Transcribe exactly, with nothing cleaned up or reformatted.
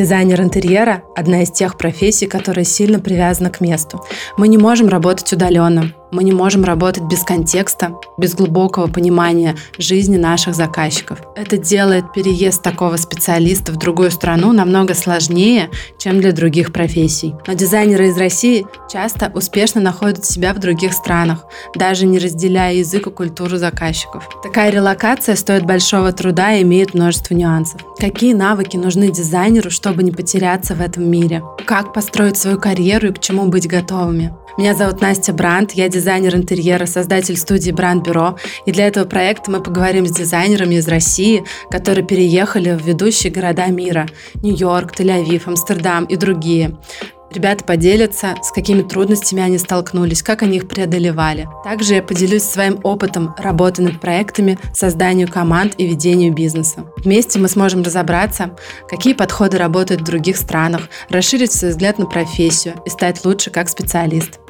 Дизайнер интерьера – одна из тех профессий, которая сильно привязана к месту. Мы не можем работать удаленно, мы не можем работать без контекста, без глубокого понимания жизни наших заказчиков. Это делает переезд такого специалиста в другую страну намного сложнее, чем для других профессий. Но дизайнеры из России часто успешно находят себя в других странах, даже не разделяя язык и культуру заказчиков. Такая релокация стоит большого труда и имеет множество нюансов. Какие навыки нужны дизайнеру, чтобы не потеряться в этом мире? Как построить свою карьеру и к чему быть готовыми? Меня зовут Настя Брандт, я дизайнер интерьера, создатель студии Brandt bureau, и для этого проекта мы поговорим с дизайнерами из России, которые переехали в ведущие города мира – Нью-Йорк, Тель-Авив, Амстердам и другие. Ребята поделятся, с какими трудностями они столкнулись, как они их преодолевали. Также я поделюсь своим опытом работы над проектами, созданию команд и ведению бизнеса. Вместе мы сможем разобраться, какие подходы работают в других странах, расширить свой взгляд на профессию и стать лучше как специалист.